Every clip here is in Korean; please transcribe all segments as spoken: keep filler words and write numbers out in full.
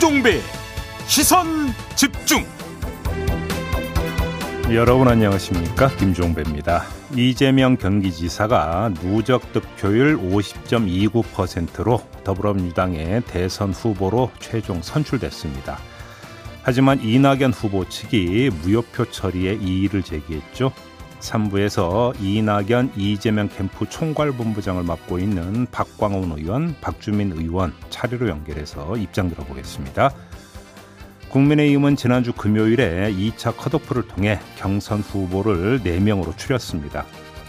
김종배 시선 집중. 여러분 안녕하십니까? 김종배입니다. 이재명 경기지사가 누적 득표율 오십 점 이구 퍼센트로 더불어민주당의 대선 후보로 최종 선출됐습니다. 하지만 이낙연 후보 측이 무효표 처리에 이의를 제기했죠. 삼 부에서 이낙연, 이재명 캠프 총괄본부장을 맡고 있는 박광훈 의원, 박주민 의원 차례로 연결해서 입장 들어보겠습니다. 국민의힘은 지난주 금요일에 이 차 컷오프를 통해 경선 후보를 네 명으로 추렸습니다.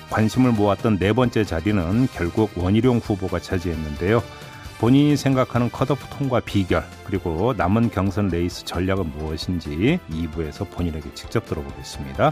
관심을 모았던 네 번째 자리는 결국 원희룡 후보가 차지했는데요. 본인이 생각하는 컷오프 통과 비결, 그리고 남은 경선 레이스 전략은 무엇인지 이 부에서 본인에게 직접 들어보겠습니다.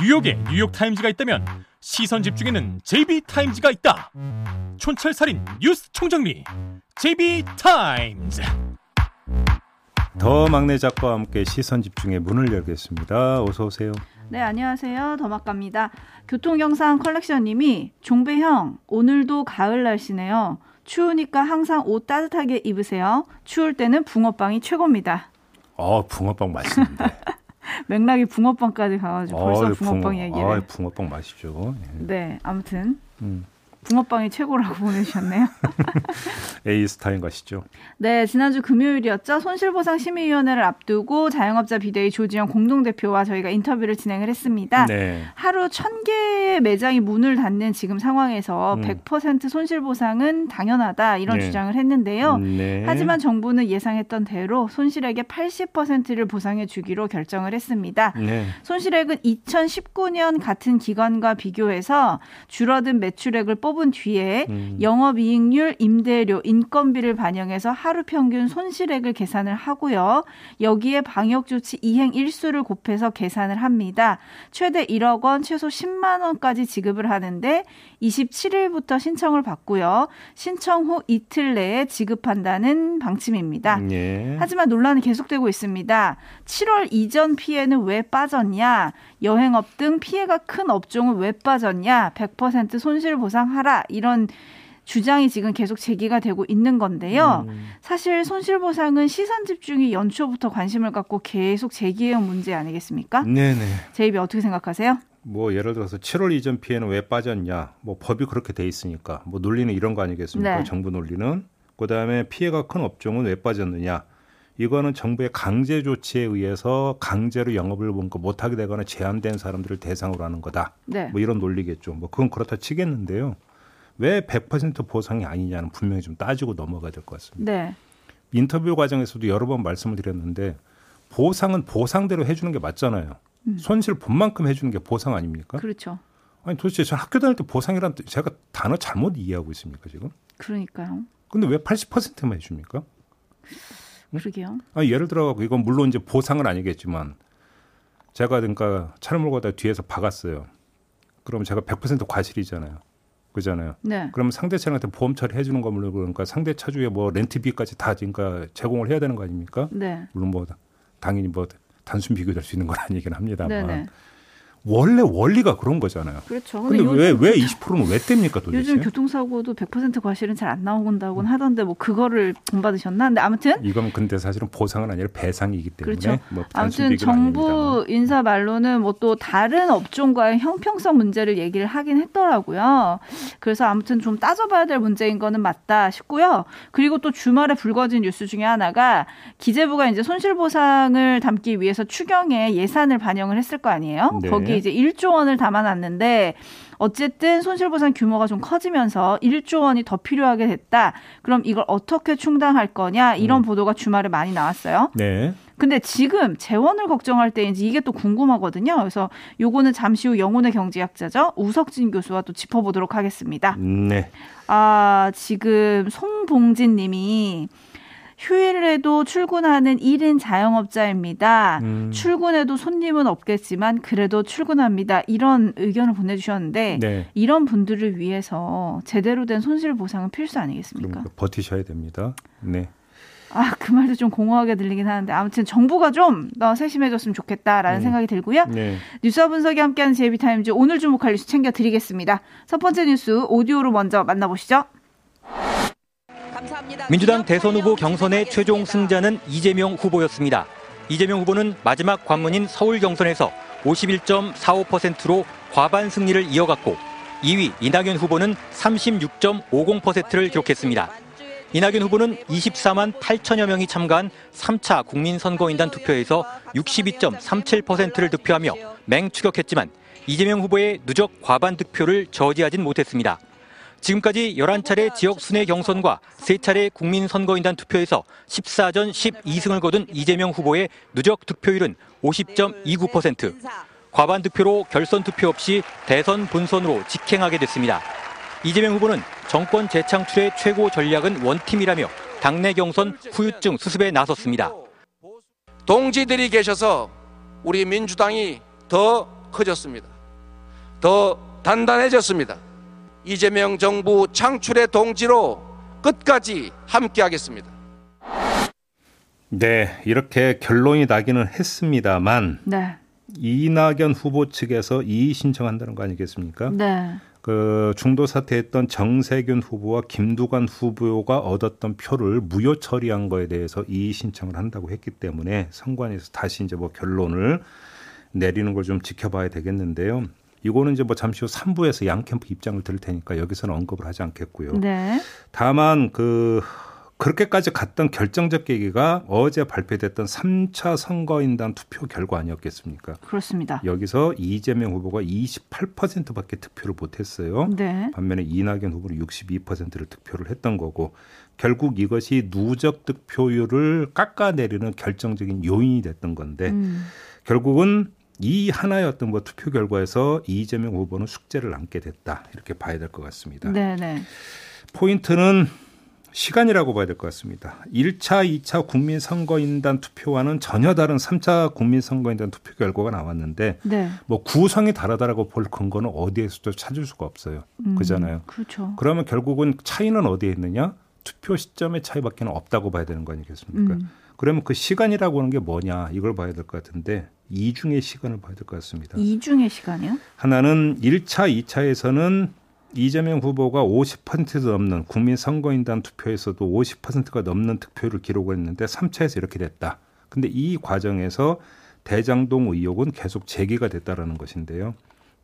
뉴욕에 뉴욕 타임즈가 있다면 시선 집중에는 제이비 타임즈가 있다. 촌철살인 뉴스 총정리 제이비 타임즈. 더 막내 작가와 함께 시선 집중의 문을 열겠습니다. 어서 오세요. 네, 안녕하세요. 더막갑니다. 교통영상 컬렉션님이 종배형 오늘도 가을 날씨네요. 추우니까 항상 옷 따뜻하게 입으세요. 추울 때는 붕어빵이 최고입니다. 어, 붕어빵 맛있는데. 맥락이 붕어빵까지 가가지고 벌써 어, 붕어빵 붕어, 얘기를. 아, 붕어빵 맛있죠. 예. 네, 아무튼 음. 붕어빵이 최고라고 보내주셨네요. 에이스타인 것이죠. 네, 지난주 금요일이었죠. 손실보상심의위원회를 앞두고 자영업자 비대위 조지영 공동대표와 저희가 인터뷰를 진행을 했습니다. 네. 하루 천 개의 매장이 문을 닫는 지금 상황에서 음. 백 퍼센트 손실보상은 당연하다, 이런 네. 주장을 했는데요. 네. 하지만 정부는 예상했던 대로 손실액의 팔십 퍼센트를 보상해 주기로 결정을 했습니다. 네. 손실액은 이천십구 년 같은 기간과 비교해서 줄어든 매출액을 뽑은 뒤에 음. 영업이익률, 임대 대료, 인건비를 반영해서 하루 평균 손실액을 계산을 하고요. 여기에 방역조치 이행 일수를 곱해서 계산을 합니다. 최대 일억 원, 최소 십만 원까지 지급을 하는데 이십칠일부터 신청을 받고요. 신청 후 이틀 내에 지급한다는 방침입니다. 예. 하지만 논란이 계속되고 있습니다. 칠월 이전 피해는 왜 빠졌냐? 여행업 등 피해가 큰 업종은 왜 빠졌냐? 백 퍼센트 손실보상하라, 이런 주장이 지금 계속 제기가 되고 있는 건데요. 음. 사실 손실보상은 시선집중이 연초부터 관심을 갖고 계속 제기해온 문제 아니겠습니까? 네네. 제이비 어떻게 생각하세요? 뭐 예를 들어서 칠월 이전 피해는 왜 빠졌냐, 뭐 법이 그렇게 돼 있으니까, 뭐 논리는 이런 거 아니겠습니까? 네. 정부 논리는. 그다음에 피해가 큰 업종은 왜 빠졌느냐. 이거는 정부의 강제 조치에 의해서 강제로 영업을 뭔가 못하게 되거나 제한된 사람들을 대상으로 하는 거다. 네. 뭐 이런 논리겠죠. 뭐 그건 그렇다 치겠는데요. 왜 백 퍼센트 보상이 아니냐는 분명히 좀 따지고 넘어가야 될 것 같습니다. 네. 인터뷰 과정에서도 여러 번 말씀을 드렸는데 보상은 보상대로 해주는 게 맞잖아요. 음. 손실 본 만큼 해주는 게 보상 아닙니까? 그렇죠. 아니 도대체 저 학교 다닐 때 보상이라는 제가 단어 잘못 이해하고 있습니까 지금? 그러니까요. 근데 왜 팔십 퍼센트만 해줍니까? 그러게요. 아니, 예를 들어 이건 물론 이제 보상은 아니겠지만 제가 그러니까 차를 몰고 가다가 뒤에서 박았어요. 그럼 제가 백 퍼센트 과실이잖아요. 그잖아요. 네. 그럼 상대 차량한테 보험 처리해 주는 거 물론 그러니까 상대 차주에 뭐 렌트비까지 다 그러니까 제공을 해야 되는 거 아닙니까? 네. 물론 뭐 당연히 뭐 단순 비교될 수 있는 건 아니긴 합니다만. 네네. 원래 원리가 그런 거잖아요. 그렇죠. 근데 왜 왜 이십 퍼센트는 왜 뗍니까 도대체? 요즘 교통사고도 백 퍼센트 과실은 잘 안 나온다고 음. 하던데 뭐 그거를 돈 받으셨나? 근데 아무튼 이건 근데 사실은 보상은 아니라 배상이기 때문에 그렇죠. 뭐 아무튼 정부 인사 말로는 뭐 또 다른 업종과의 형평성 문제를 얘기를 하긴 했더라고요. 그래서 아무튼 좀 따져봐야 될 문제인 거는 맞다 싶고요. 그리고 또 주말에 불거진 뉴스 중에 하나가 기재부가 이제 손실 보상을 담기 위해서 추경에 예산을 반영을 했을 거 아니에요? 네. 거기 이제 일조 원을 담아놨는데 어쨌든 손실보상 규모가 좀 커지면서 일조 원이 더 필요하게 됐다. 그럼 이걸 어떻게 충당할 거냐, 이런 음. 보도가 주말에 많이 나왔어요. 네. 근데 지금 재원을 걱정할 때인지 이게 또 궁금하거든요. 그래서 요거는 잠시 후 영혼의 경제학자죠, 우석진 교수와 또 짚어보도록 하겠습니다. 네. 아, 지금 송 손봉진님이 휴일에도 출근하는 일 인 자영업자입니다. 음. 출근해도 손님은 없겠지만 그래도 출근합니다. 이런 의견을 보내주셨는데 네. 이런 분들을 위해서 제대로 된 손실보상은 필수 아니겠습니까? 버티셔야 됩니다. 네. 아, 그 말도 좀 공허하게 들리긴 하는데 아무튼 정부가 좀 더 세심해졌으면 좋겠다라는 음. 생각이 들고요. 네. 뉴스와 분석이 함께하는 제이비 타임즈 오늘 주목할 뉴스 챙겨드리겠습니다. 첫 번째 뉴스 오디오로 먼저 만나보시죠. 감사합니다. 민주당 대선 후보 경선의 최종 승자는 이재명 후보였습니다. 이재명 후보는 마지막 관문인 서울 경선에서 오십일 점 사십오 퍼센트로 과반 승리를 이어갔고 이 위 이낙연 후보는 삼십육 점 오십 퍼센트를 기록했습니다. 이낙연 후보는 이십사만 팔천여 명이 참가한 삼 차 국민선거인단 투표에서 육십이 점 삼십칠 퍼센트를 득표하며 맹추격했지만 이재명 후보의 누적 과반 득표를 저지하진 못했습니다. 지금까지 열한 차례 지역 순회 경선과 세 차례 국민선거인단 투표에서 십사 전 십이 승을 거둔 이재명 후보의 누적 득표율은 오십 점 이십구 퍼센트. 과반 득표로 결선 투표 없이 대선 본선으로 직행하게 됐습니다. 이재명 후보는 정권 재창출의 최고 전략은 원팀이라며 당내 경선 후유증 수습에 나섰습니다. 동지들이 계셔서 우리 민주당이 더 커졌습니다. 더 단단해졌습니다. 이재명 정부 창출의 동지로 끝까지 함께하겠습니다. 네, 이렇게 결론이 나기는 했습니다만 네. 이낙연 후보 측에서 이의 신청한다는 거 아니겠습니까? 네. 그 중도 사퇴했던 정세균 후보와 김두관 후보가 얻었던 표를 무효 처리한 거에 대해서 이의 신청을 한다고 했기 때문에 선관위에서 다시 이제 뭐 결론을 내리는 걸 좀 지켜봐야 되겠는데요. 이거는 이제 뭐 잠시 후 삼 부에서 양 캠프 입장을 들을 테니까 여기서는 언급을 하지 않겠고요. 네. 다만 그 그렇게까지 갔던 결정적 계기가 어제 발표됐던 삼 차 선거인단 투표 결과 아니었겠습니까? 그렇습니다. 여기서 이재명 후보가 이십팔 퍼센트밖에 득표를 못했어요. 네. 반면에 이낙연 후보는 육십이 퍼센트를 득표를 했던 거고 결국 이것이 누적 득표율을 깎아내리는 결정적인 요인이 됐던 건데 음. 결국은 이 하나의 어떤 뭐 투표 결과에서 이재명 후보는 숙제를 안게 됐다. 이렇게 봐야 될 것 같습니다. 네네. 포인트는 시간이라고 봐야 될 것 같습니다. 일 차, 이 차 국민선거인단 투표와는 전혀 다른 삼 차 국민선거인단 투표 결과가 나왔는데 네. 뭐 구성이 다르다라고 볼 근거는 어디에서도 찾을 수가 없어요. 음, 그잖아요. 그렇죠. 그러면 결국은 차이는 어디에 있느냐? 투표 시점의 차이밖에 없다고 봐야 되는 거 아니겠습니까? 음. 그러면 그 시간이라고 하는 게 뭐냐? 이걸 봐야 될 것 같은데 이중의 시간을 봐야 될 것 같습니다. 이중의 시간이요? 하나는 일 차, 이 차에서는 이재명 후보가 오십 퍼센트도 넘는 국민선거인단 투표에서도 오십 퍼센트가 넘는 득표율을 기록했는데 삼 차에서 이렇게 됐다. 근데 이 과정에서 대장동 의혹은 계속 제기가 됐다라는 것인데요.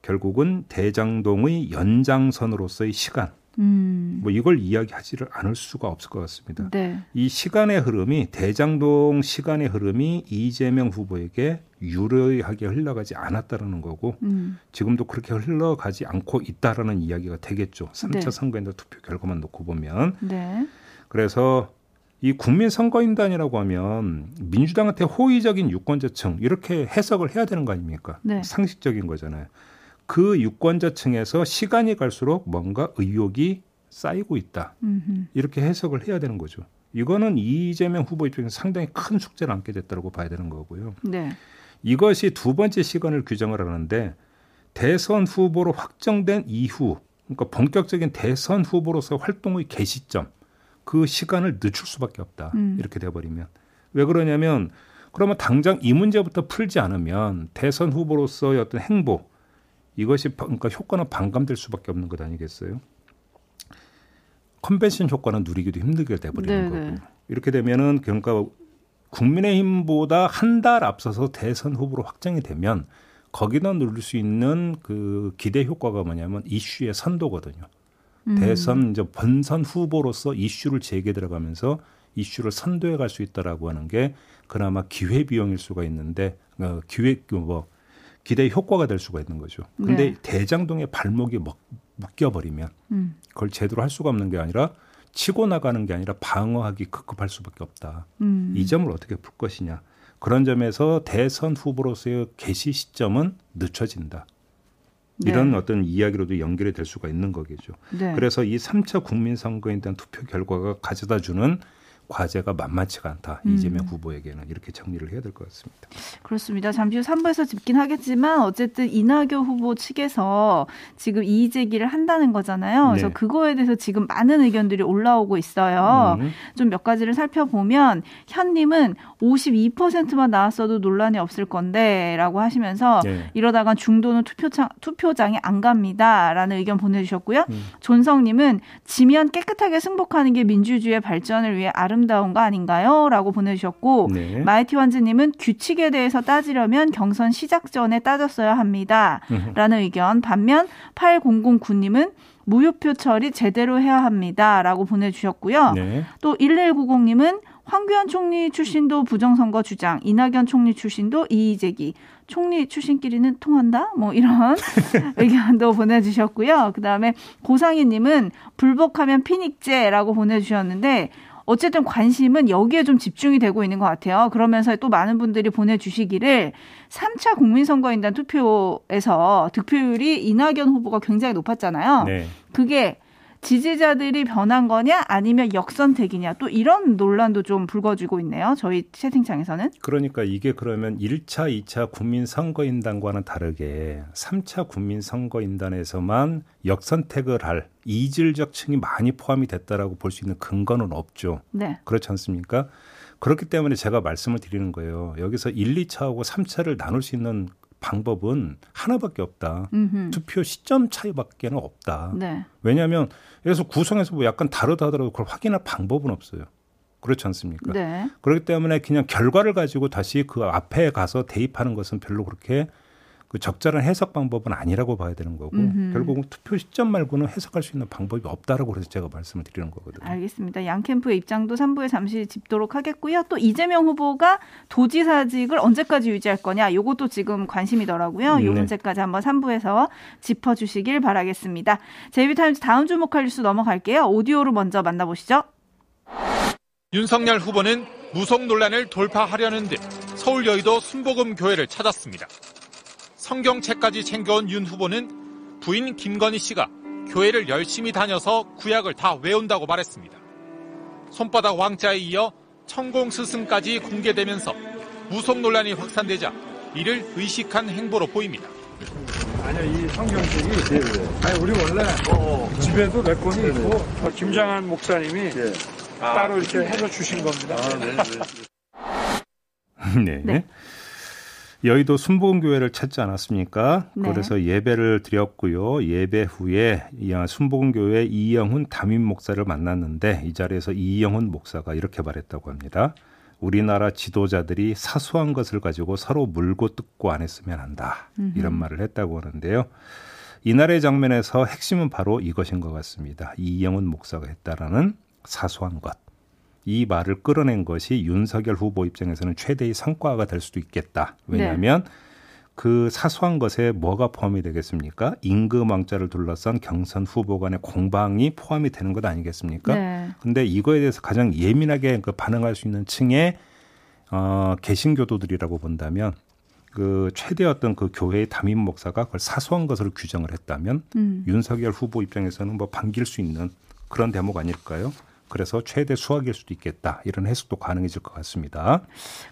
결국은 대장동의 연장선으로서의 시간. 음. 뭐 이걸 이야기하지를 않을 수가 없을 것 같습니다. 네. 이 시간의 흐름이 대장동 시간의 흐름이 이재명 후보에게 유리하게 흘러가지 않았다라는 거고 음. 지금도 그렇게 흘러가지 않고 있다라는 이야기가 되겠죠. 삼 차 네. 선거인단 투표 결과만 놓고 보면. 네. 그래서 이 국민선거인단이라고 하면 민주당한테 호의적인 유권자층 이렇게 해석을 해야 되는 거 아닙니까? 네. 상식적인 거잖아요. 그 유권자층에서 시간이 갈수록 뭔가 의혹이 쌓이고 있다. 음흠. 이렇게 해석을 해야 되는 거죠. 이거는 이재명 후보 입장에서 상당히 큰 숙제를 안게 됐다고 봐야 되는 거고요. 네. 이것이 두 번째 시간을 규정을 하는데 대선 후보로 확정된 이후 그러니까 본격적인 대선 후보로서 활동의 개시점 그 시간을 늦출 수밖에 없다. 음. 이렇게 돼버리면. 왜 그러냐면 그러면 당장 이 문제부터 풀지 않으면 대선 후보로서의 어떤 행보 이것이 그러니까 효과는 반감될 수밖에 없는 것 아니겠어요? 컨벤션 효과는 누리기도 힘들게 돼버리는 네네. 거고 이렇게 되면은 그러니까 국민의힘보다 한 달 앞서서 대선 후보로 확정이 되면 거기다 누릴 수 있는 그 기대 효과가 뭐냐면 이슈의 선도거든요. 음. 대선 이제 본선 후보로서 이슈를 제게 들어가면서 이슈를 선도해 갈 수 있다라고 하는 게 그나마 기회 비용일 수가 있는데 어, 기회 뭐 기대 효과가 될 수가 있는 거죠. 그런데 네. 대장동의 발목이 묶여버리면 음. 그걸 제대로 할 수가 없는 게 아니라 치고 나가는 게 아니라 방어하기 급급할 수밖에 없다. 음. 이 점을 어떻게 풀 것이냐. 그런 점에서 대선 후보로서의 개시 시점은 늦춰진다. 네. 이런 어떤 이야기로도 연결이 될 수가 있는 거겠죠. 네. 그래서 이 삼 차 국민선거에 대한 투표 결과가 가져다주는 과제가 만만치가 않다. 음. 이재명 후보에게는 이렇게 정리를 해야 될 것 같습니다. 그렇습니다. 잠시 후 삼 부에서 짚긴 하겠지만 어쨌든 이낙연 후보 측에서 지금 이의 제기를 한다는 거잖아요. 네. 그래서 그거에 대해서 지금 많은 의견들이 올라오고 있어요. 음. 좀 몇 가지를 살펴보면 현님은 오십이 퍼센트만 나왔어도 논란이 없을 건데 라고 하시면서 네. 이러다가 중도는 투표장, 투표장에 안 갑니다. 라는 의견 보내주셨고요. 음. 존성님은 지면 깨끗하게 승복하는 게 민주주의의 발전을 위해 아름 아름다운 거 아닌가요? 라고 보내주셨고 네. 마이티완즈님은 규칙에 대해서 따지려면 경선 시작 전에 따졌어야 합니다. 라는 의견. 반면 팔공공구님은 무효표 처리 제대로 해야 합니다. 라고 보내주셨고요. 네. 또 일일구공님은 황교안 총리 출신도 부정선거 주장, 이낙연 총리 출신도 이의 제기, 총리 출신끼리는 통한다? 뭐 이런 의견도 보내주셨고요. 그다음에 고상희님은 불복하면 피닉제라고 보내주셨는데 어쨌든 관심은 여기에 좀 집중이 되고 있는 것 같아요. 그러면서 또 많은 분들이 보내주시기를 삼 차 국민선거인단 투표에서 득표율이 이낙연 후보가 굉장히 높았잖아요. 네. 그게 지지자들이 변한 거냐 아니면 역선택이냐 또 이런 논란도 좀 불거지고 있네요. 저희 채팅창에서는. 그러니까 이게 그러면 일 차, 이 차 국민선거인단과는 다르게 삼 차 국민선거인단에서만 역선택을 할 이질적 층이 많이 포함이 됐다라고 볼 수 있는 근거는 없죠. 네. 그렇지 않습니까? 그렇기 때문에 제가 말씀을 드리는 거예요. 여기서 일, 이 차하고 삼 차를 나눌 수 있는 방법은 하나밖에 없다. 음흠. 투표 시점 차이밖에 없다. 네. 왜냐하면 그래서 구성에서 뭐 약간 다르다 하더라도 그걸 확인할 방법은 없어요. 그렇지 않습니까? 네. 그렇기 때문에 그냥 결과를 가지고 다시 그 앞에 가서 대입하는 것은 별로 그렇게 그 적절한 해석 방법은 아니라고 봐야 되는 거고 음흠. 결국은 투표 시점 말고는 해석할 수 있는 방법이 없다라고 그래서 제가 말씀을 드리는 거거든요. 알겠습니다. 양 캠프의 입장도 삼 부에 잠시 짚도록 하겠고요. 또 이재명 후보가 도지사직을 언제까지 유지할 거냐 이것도 지금 관심이더라고요. 이 네. 문제까지 한번 삼 부에서 짚어주시길 바라겠습니다. 제이비타임즈 다음 주목할 뉴스 넘어갈게요. 오디오로 먼저 만나보시죠. 윤석열 후보는 무속 논란을 돌파하려는 듯 서울 여의도 순복음 교회를 찾았습니다. 성경책까지 챙겨온 윤 후보는 부인 김건희 씨가 교회를 열심히 다녀서 구약을 다 외운다고 말했습니다. 손바닥 왕자에 이어 천공 스승까지 공개되면서 무속 논란이 확산되자 이를 의식한 행보로 보입니다. 아니요, 이 성경책이 네, 네. 아니 우리 원래 어, 어. 집에도 몇 권이 네, 있고 네. 김장환 목사님이 네. 따로 아, 이렇게 네. 해서 주신 겁니다. 아, 네. 네. 네. 네. 여의도 순복음교회를 찾지 않았습니까? 네. 그래서 예배를 드렸고요. 예배 후에 순복음교회 이영훈 담임 목사를 만났는데 이 자리에서 이영훈 목사가 이렇게 말했다고 합니다. 우리나라 지도자들이 사소한 것을 가지고 서로 물고 뜯고 안 했으면 한다. 음흠. 이런 말을 했다고 하는데요. 이날의 장면에서 핵심은 바로 이것인 것 같습니다. 이영훈 목사가 했다라는 사소한 것. 이 말을 끌어낸 것이 윤석열 후보 입장에서는 최대의 성과가 될 수도 있겠다. 왜냐하면 네. 그 사소한 것에 뭐가 포함이 되겠습니까? 임금 왕자를 둘러싼 경선 후보 간의 공방이 포함이 되는 것 아니겠습니까? 그런데 네. 이거에 대해서 가장 예민하게 그 반응할 수 있는 층의 어, 개신교도들이라고 본다면 그 최대 어떤 그 교회의 담임 목사가 그걸 사소한 것으로 규정을 했다면 음. 윤석열 후보 입장에서는 뭐 반길 수 있는 그런 대목 아닐까요? 그래서 최대 수확일 수도 있겠다. 이런 해석도 가능해질 것 같습니다.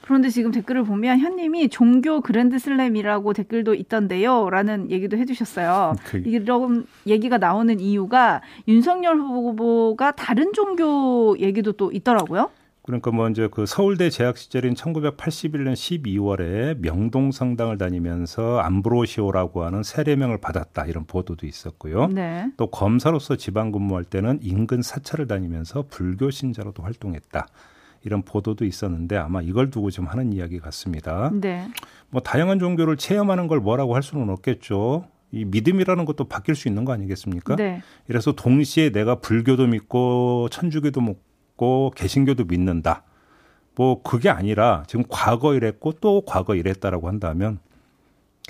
그런데 지금 댓글을 보면 현님이 종교 그랜드슬램이라고 댓글도 있던데요. 라는 얘기도 해주셨어요. 그... 이런 얘기가 나오는 이유가 윤석열 후보가 다른 종교 얘기도 또 있더라고요. 그러니까 뭐 이제 그 서울대 재학 시절인 천구백팔십일년 십이월에 명동성당을 다니면서 암브로시오라고 하는 세례명을 받았다 이런 보도도 있었고요. 네. 또 검사로서 지방 근무할 때는 인근 사찰을 다니면서 불교 신자로도 활동했다 이런 보도도 있었는데 아마 이걸 두고 좀 하는 이야기 같습니다. 네. 뭐 다양한 종교를 체험하는 걸 뭐라고 할 수는 없겠죠. 이 믿음이라는 것도 바뀔 수 있는 거 아니겠습니까? 네. 이래서 동시에 내가 불교도 믿고 천주교도 믿고 고 개신교도 믿는다. 뭐 그게 아니라 지금 과거 이랬고 또 과거 이랬다라고 한다면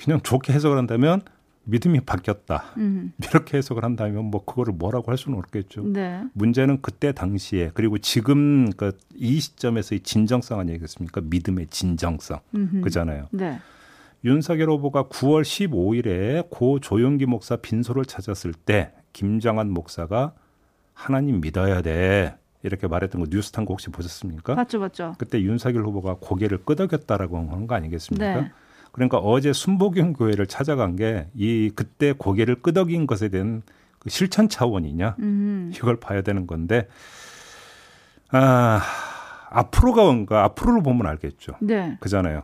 그냥 좋게 해석을 한다면 믿음이 바뀌었다. 음. 이렇게 해석을 한다면 뭐 그거를 뭐라고 할 수는 없겠죠. 네. 문제는 그때 당시에 그리고 지금 그러니까 이 시점에서의 진정성 아니겠습니까? 믿음의 진정성. 음흠. 그잖아요. 네. 윤석열 후보가 구월 십오일에 고 조용기 목사 빈소를 찾았을 때 김장환 목사가 하나님 믿어야 돼 이렇게 말했던 거 뉴스탄 거 혹시 보셨습니까? 맞죠, 맞죠. 그때 윤석열 후보가 고개를 끄덕였다라고 하는 거 아니겠습니까? 네. 그러니까 어제 순복음 교회를 찾아간 게 이 그때 고개를 끄덕인 것에 대한 그 실천 차원이냐 음. 이걸 봐야 되는 건데 아, 앞으로가 뭔가 앞으로를 보면 알겠죠. 네. 그잖아요.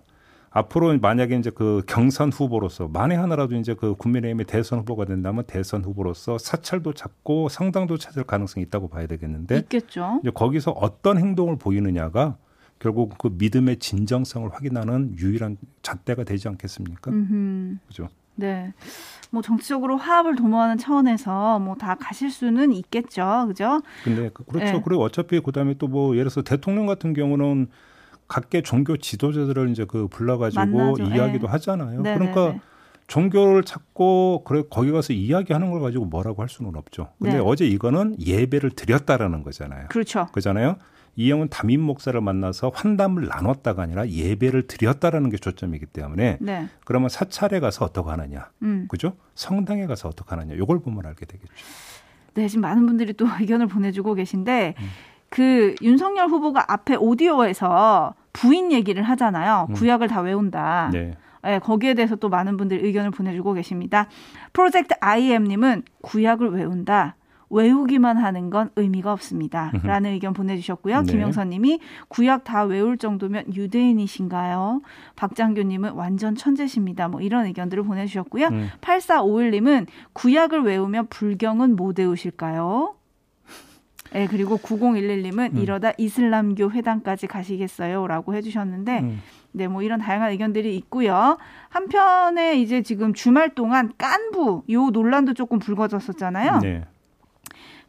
앞으로 만약에 이제 그 경선 후보로서 만에 하나라도 이제 그 국민의힘의 대선 후보가 된다면 대선 후보로서 사찰도 찾고 성당도 찾을 가능성이 있다고 봐야 되겠는데 있겠죠. 이제 거기서 어떤 행동을 보이느냐가 결국 그 믿음의 진정성을 확인하는 유일한 잣대가 되지 않겠습니까? 음흠. 그죠? 네. 뭐 정치적으로 화합을 도모하는 차원에서 뭐 다 가실 수는 있겠죠. 그죠? 근데 그렇죠. 네. 그리고 어차피 그다음에 또 뭐 예를 들어서 대통령 같은 경우는 각계 종교 지도자들을 이제 그 불러가지고 만나죠. 이야기도 네. 하잖아요. 네네네. 그러니까 종교를 찾고 그래 거기 가서 이야기하는 걸 가지고 뭐라고 할 수는 없죠. 근데 네. 어제 이거는 예배를 드렸다라는 거잖아요. 그렇죠. 그잖아요. 이영훈 담임 목사를 만나서 환담을 나눴다가 아니라 예배를 드렸다라는 게 초점이기 때문에 네. 그러면 사찰에 가서 어떻게 하느냐, 음. 그죠? 성당에 가서 어떻게 하느냐, 이걸 보면 알게 되겠죠. 네, 지금 많은 분들이 또 의견을 보내주고 계신데 음. 그 윤석열 후보가 앞에 오디오에서 부인 얘기를 하잖아요. 구약을 다 외운다. 네. 네, 거기에 대해서 또 많은 분들이 의견을 보내주고 계십니다. 프로젝트 아이엠님은 구약을 외운다. 외우기만 하는 건 의미가 없습니다. 라는 의견 보내주셨고요. 네. 김영선 님이 구약 다 외울 정도면 유대인이신가요? 박장규 님은 완전 천재십니다. 뭐 이런 의견들을 보내주셨고요. 음. 팔사오일 님은 구약을 외우면 불경은 못 외우실까요? 네, 그리고 구공일일 님은 음. 이러다 이슬람교 회당까지 가시겠어요? 라고 해주셨는데 음. 네, 뭐 이런 다양한 의견들이 있고요. 한편에 이제 지금 주말 동안 깐부 요 논란도 조금 불거졌었잖아요. 네.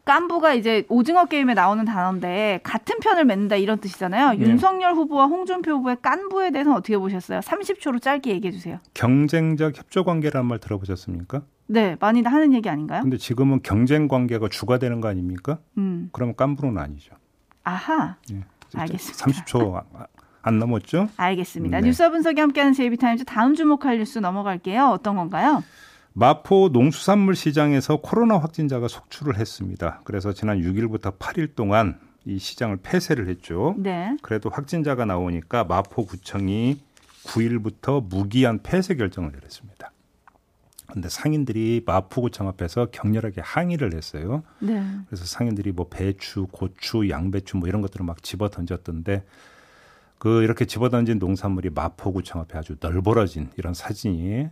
깐부가 이제 오징어 게임에 나오는 단어인데 같은 편을 맺는다 이런 뜻이잖아요. 네. 윤석열 후보와 홍준표 후보의 깐부에 대해서는 어떻게 보셨어요? 삼십 초로 짧게 얘기해 주세요. 경쟁적 협조 관계라는 말 들어보셨습니까? 네. 많이 하는 얘기 아닌가요? 근데 지금은 경쟁 관계가 주가 되는 거 아닙니까? 음. 그러면 깐부로는 아니죠. 아하. 네. 알겠습니다. 삼십 초 안 넘었죠? 알겠습니다. 네. 뉴스와 분석이 함께하는 제이비 타임즈 다음 주목할 뉴스 넘어갈게요. 어떤 건가요? 마포 농수산물 시장에서 코로나 확진자가 속출을 했습니다. 그래서 지난 육일부터 팔일 동안 이 시장을 폐쇄를 했죠. 네. 그래도 확진자가 나오니까 마포구청이 구일부터 무기한 폐쇄 결정을 내렸습니다. 그런데 상인들이 마포구청 앞에서 격렬하게 항의를 했어요. 네. 그래서 상인들이 뭐 배추, 고추, 양배추 뭐 이런 것들을 막 집어 던졌던데 그 이렇게 집어 던진 농산물이 마포구청 앞에 아주 널브러진 이런 사진이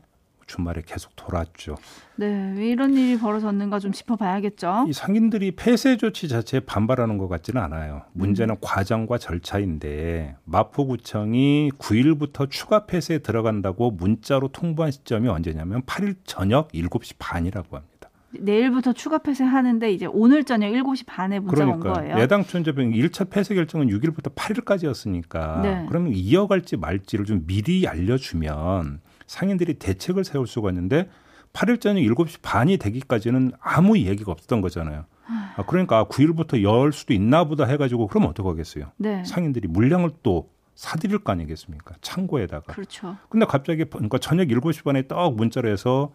주말에 계속 돌았죠. 네, 왜 이런 일이 벌어졌는가 좀 짚어봐야겠죠. 이 상인들이 폐쇄 조치 자체에 반발하는 것 같지는 않아요. 문제는 음. 과정과 절차인데 마포구청이 구일부터 추가 폐쇄에 들어간다고 문자로 통보한 시점이 언제냐면 팔일 저녁 일곱시 반이라고 합니다. 내일부터 추가 폐쇄하는데 이제 오늘 저녁 일곱시 반에 문자 온 거예요. 예당초 이제 일 차 폐쇄 결정은 육일부터 팔일까지였으니까 네. 그러면 이어갈지 말지를 좀 미리 알려주면 상인들이 대책을 세울 수가 있는데 팔일 저녁 일곱시 반이 되기까지는 아무 얘기가 없었던 거잖아요. 아, 그러니까 구일부터 열 수도 있나 보다 해가지고 그러면 어떡하겠어요. 네. 상인들이 물량을 또 사드릴 거 아니겠습니까. 창고에다가. 그렇죠. 근데 갑자기 그러니까 저녁 일곱시 반에 떡 문자로 해서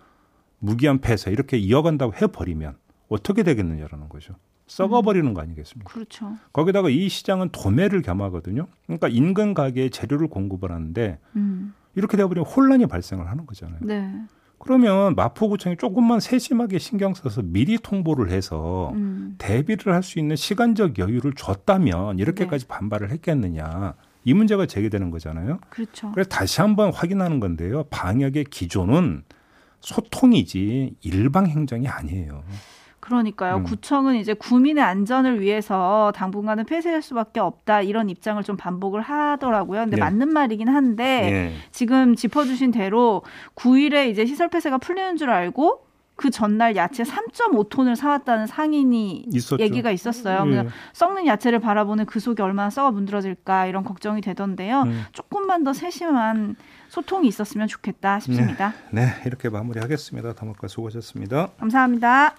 무기한 폐쇄 이렇게 이어간다고 해버리면 어떻게 되겠느냐라는 거죠. 썩어버리는 거 아니겠습니까? 그렇죠. 거기다가 이 시장은 도매를 겸하거든요. 그러니까 인근 가게에 재료를 공급을 하는데 음. 이렇게 되어버리면 혼란이 발생을 하는 거잖아요. 네. 그러면 마포구청이 조금만 세심하게 신경 써서 미리 통보를 해서 음. 대비를 할 수 있는 시간적 여유를 줬다면 이렇게까지 네. 반발을 했겠느냐. 이 문제가 제기되는 거잖아요. 그렇죠. 그래서 다시 한번 확인하는 건데요. 방역의 기조는 소통이지 일방 행정이 아니에요. 그러니까요. 음. 구청은 이제 구민의 안전을 위해서 당분간은 폐쇄할 수밖에 없다. 이런 입장을 좀 반복을 하더라고요. 근데 네. 맞는 말이긴 한데 네. 지금 짚어주신 대로 구일에 이제 시설 폐쇄가 풀리는 줄 알고 그 전날 야채 삼점오톤을 사왔다는 상인이 있었죠. 얘기가 있었어요. 예. 그냥 썩는 야채를 바라보는 그 속이 얼마나 썩어 문드러질까 이런 걱정이 되던데요. 음. 조금만 더 세심한 소통이 있었으면 좋겠다 싶습니다. 네, 네. 이렇게 마무리하겠습니다. 다음과 수고하셨습니다. 감사합니다.